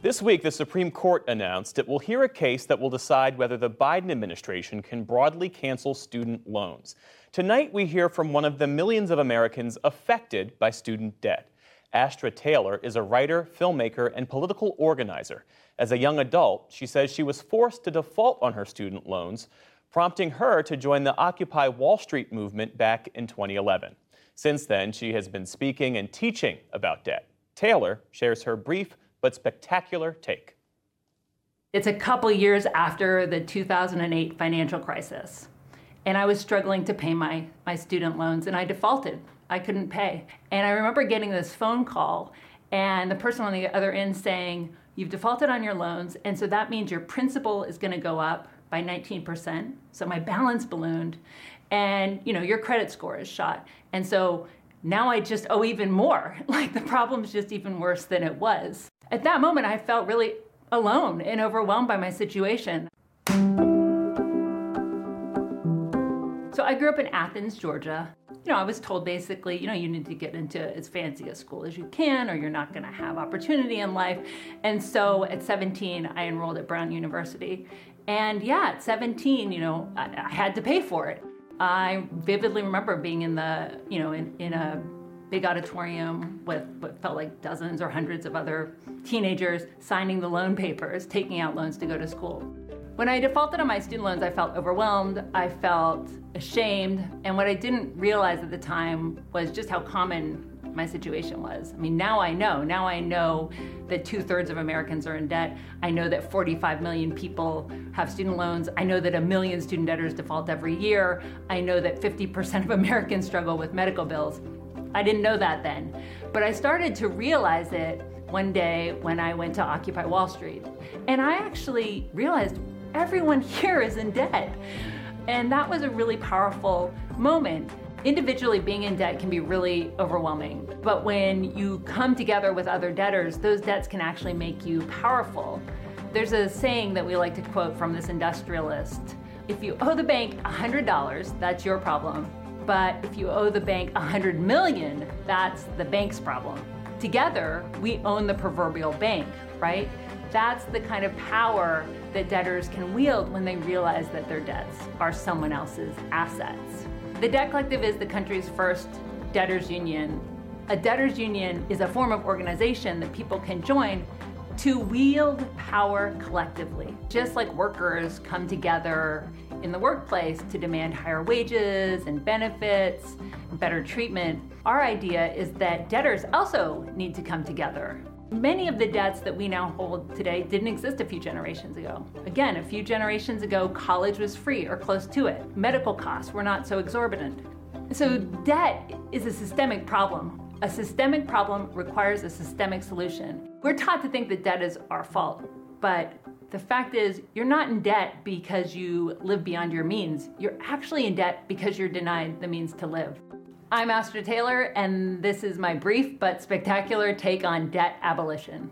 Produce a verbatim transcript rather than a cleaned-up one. This week, the Supreme Court announced it will hear a case that will decide whether the Biden administration can broadly cancel student loans. Tonight, we hear from one of the millions of Americans affected by student debt. Astra Taylor is a writer, filmmaker, and political organizer. As a young adult, she says she was forced to default on her student loans, prompting her to join the Occupy Wall Street movement back in twenty eleven. Since then, she has been speaking and teaching about debt. Taylor shares her brief but spectacular take. It's a couple years after the two thousand eight financial crisis, and I was struggling to pay my, my student loans, and I defaulted. I couldn't pay. And I remember getting this phone call, and the person on the other end saying, "You've defaulted on your loans, and so that means your principal is going to go up by nineteen percent. So my balance ballooned, and you know your credit score is shot. And so now I just owe even more. Like, the problem's just even worse than it was." At that moment, I felt really alone and overwhelmed by my situation. So I grew up in Athens, Georgia. You know, I was told basically, you know, you need to get into as fancy a school as you can or you're not going to have opportunity in life. And so at seventeen, I enrolled at Brown University. And yeah, at seventeen, you know, I, I had to pay for it. I vividly remember being in the, you know, in, in a big auditorium with what felt like dozens or hundreds of other teenagers signing the loan papers, taking out loans to go to school. When I defaulted on my student loans, I felt overwhelmed, I felt ashamed, and what I didn't realize at the time was just how common my situation was. I mean, now I know. Now I know that two-thirds of Americans are in debt. I know that forty-five million people have student loans. I know that a million student debtors default every year. I know that fifty percent of Americans struggle with medical bills. I didn't know that then, but I started to realize it one day when I went to Occupy Wall Street. And I actually realized everyone here is in debt. And that was a really powerful moment. Individually, being in debt can be really overwhelming, but when you come together with other debtors, those debts can actually make you powerful. There's a saying that we like to quote from this industrialist: if you owe the bank one hundred dollars, that's your problem. But if you owe the bank one hundred million, that's the bank's problem. Together, we own the proverbial bank, right? That's the kind of power that debtors can wield when they realize that their debts are someone else's assets. The Debt Collective is the country's first debtors union. A debtors union is a form of organization that people can join to wield power collectively. Just like workers come together in the workplace to demand higher wages and benefits and better treatment, our idea is that debtors also need to come together. Many of the debts that we now hold today didn't exist a few generations ago. Again, a few generations ago, college was free or close to it. Medical costs were not so exorbitant. So debt is a systemic problem. A systemic problem requires a systemic solution. We're taught to think that debt is our fault, but the fact is, you're not in debt because you live beyond your means. You're actually in debt because you're denied the means to live. I'm Astra Taylor, and this is my brief but spectacular take on debt abolition.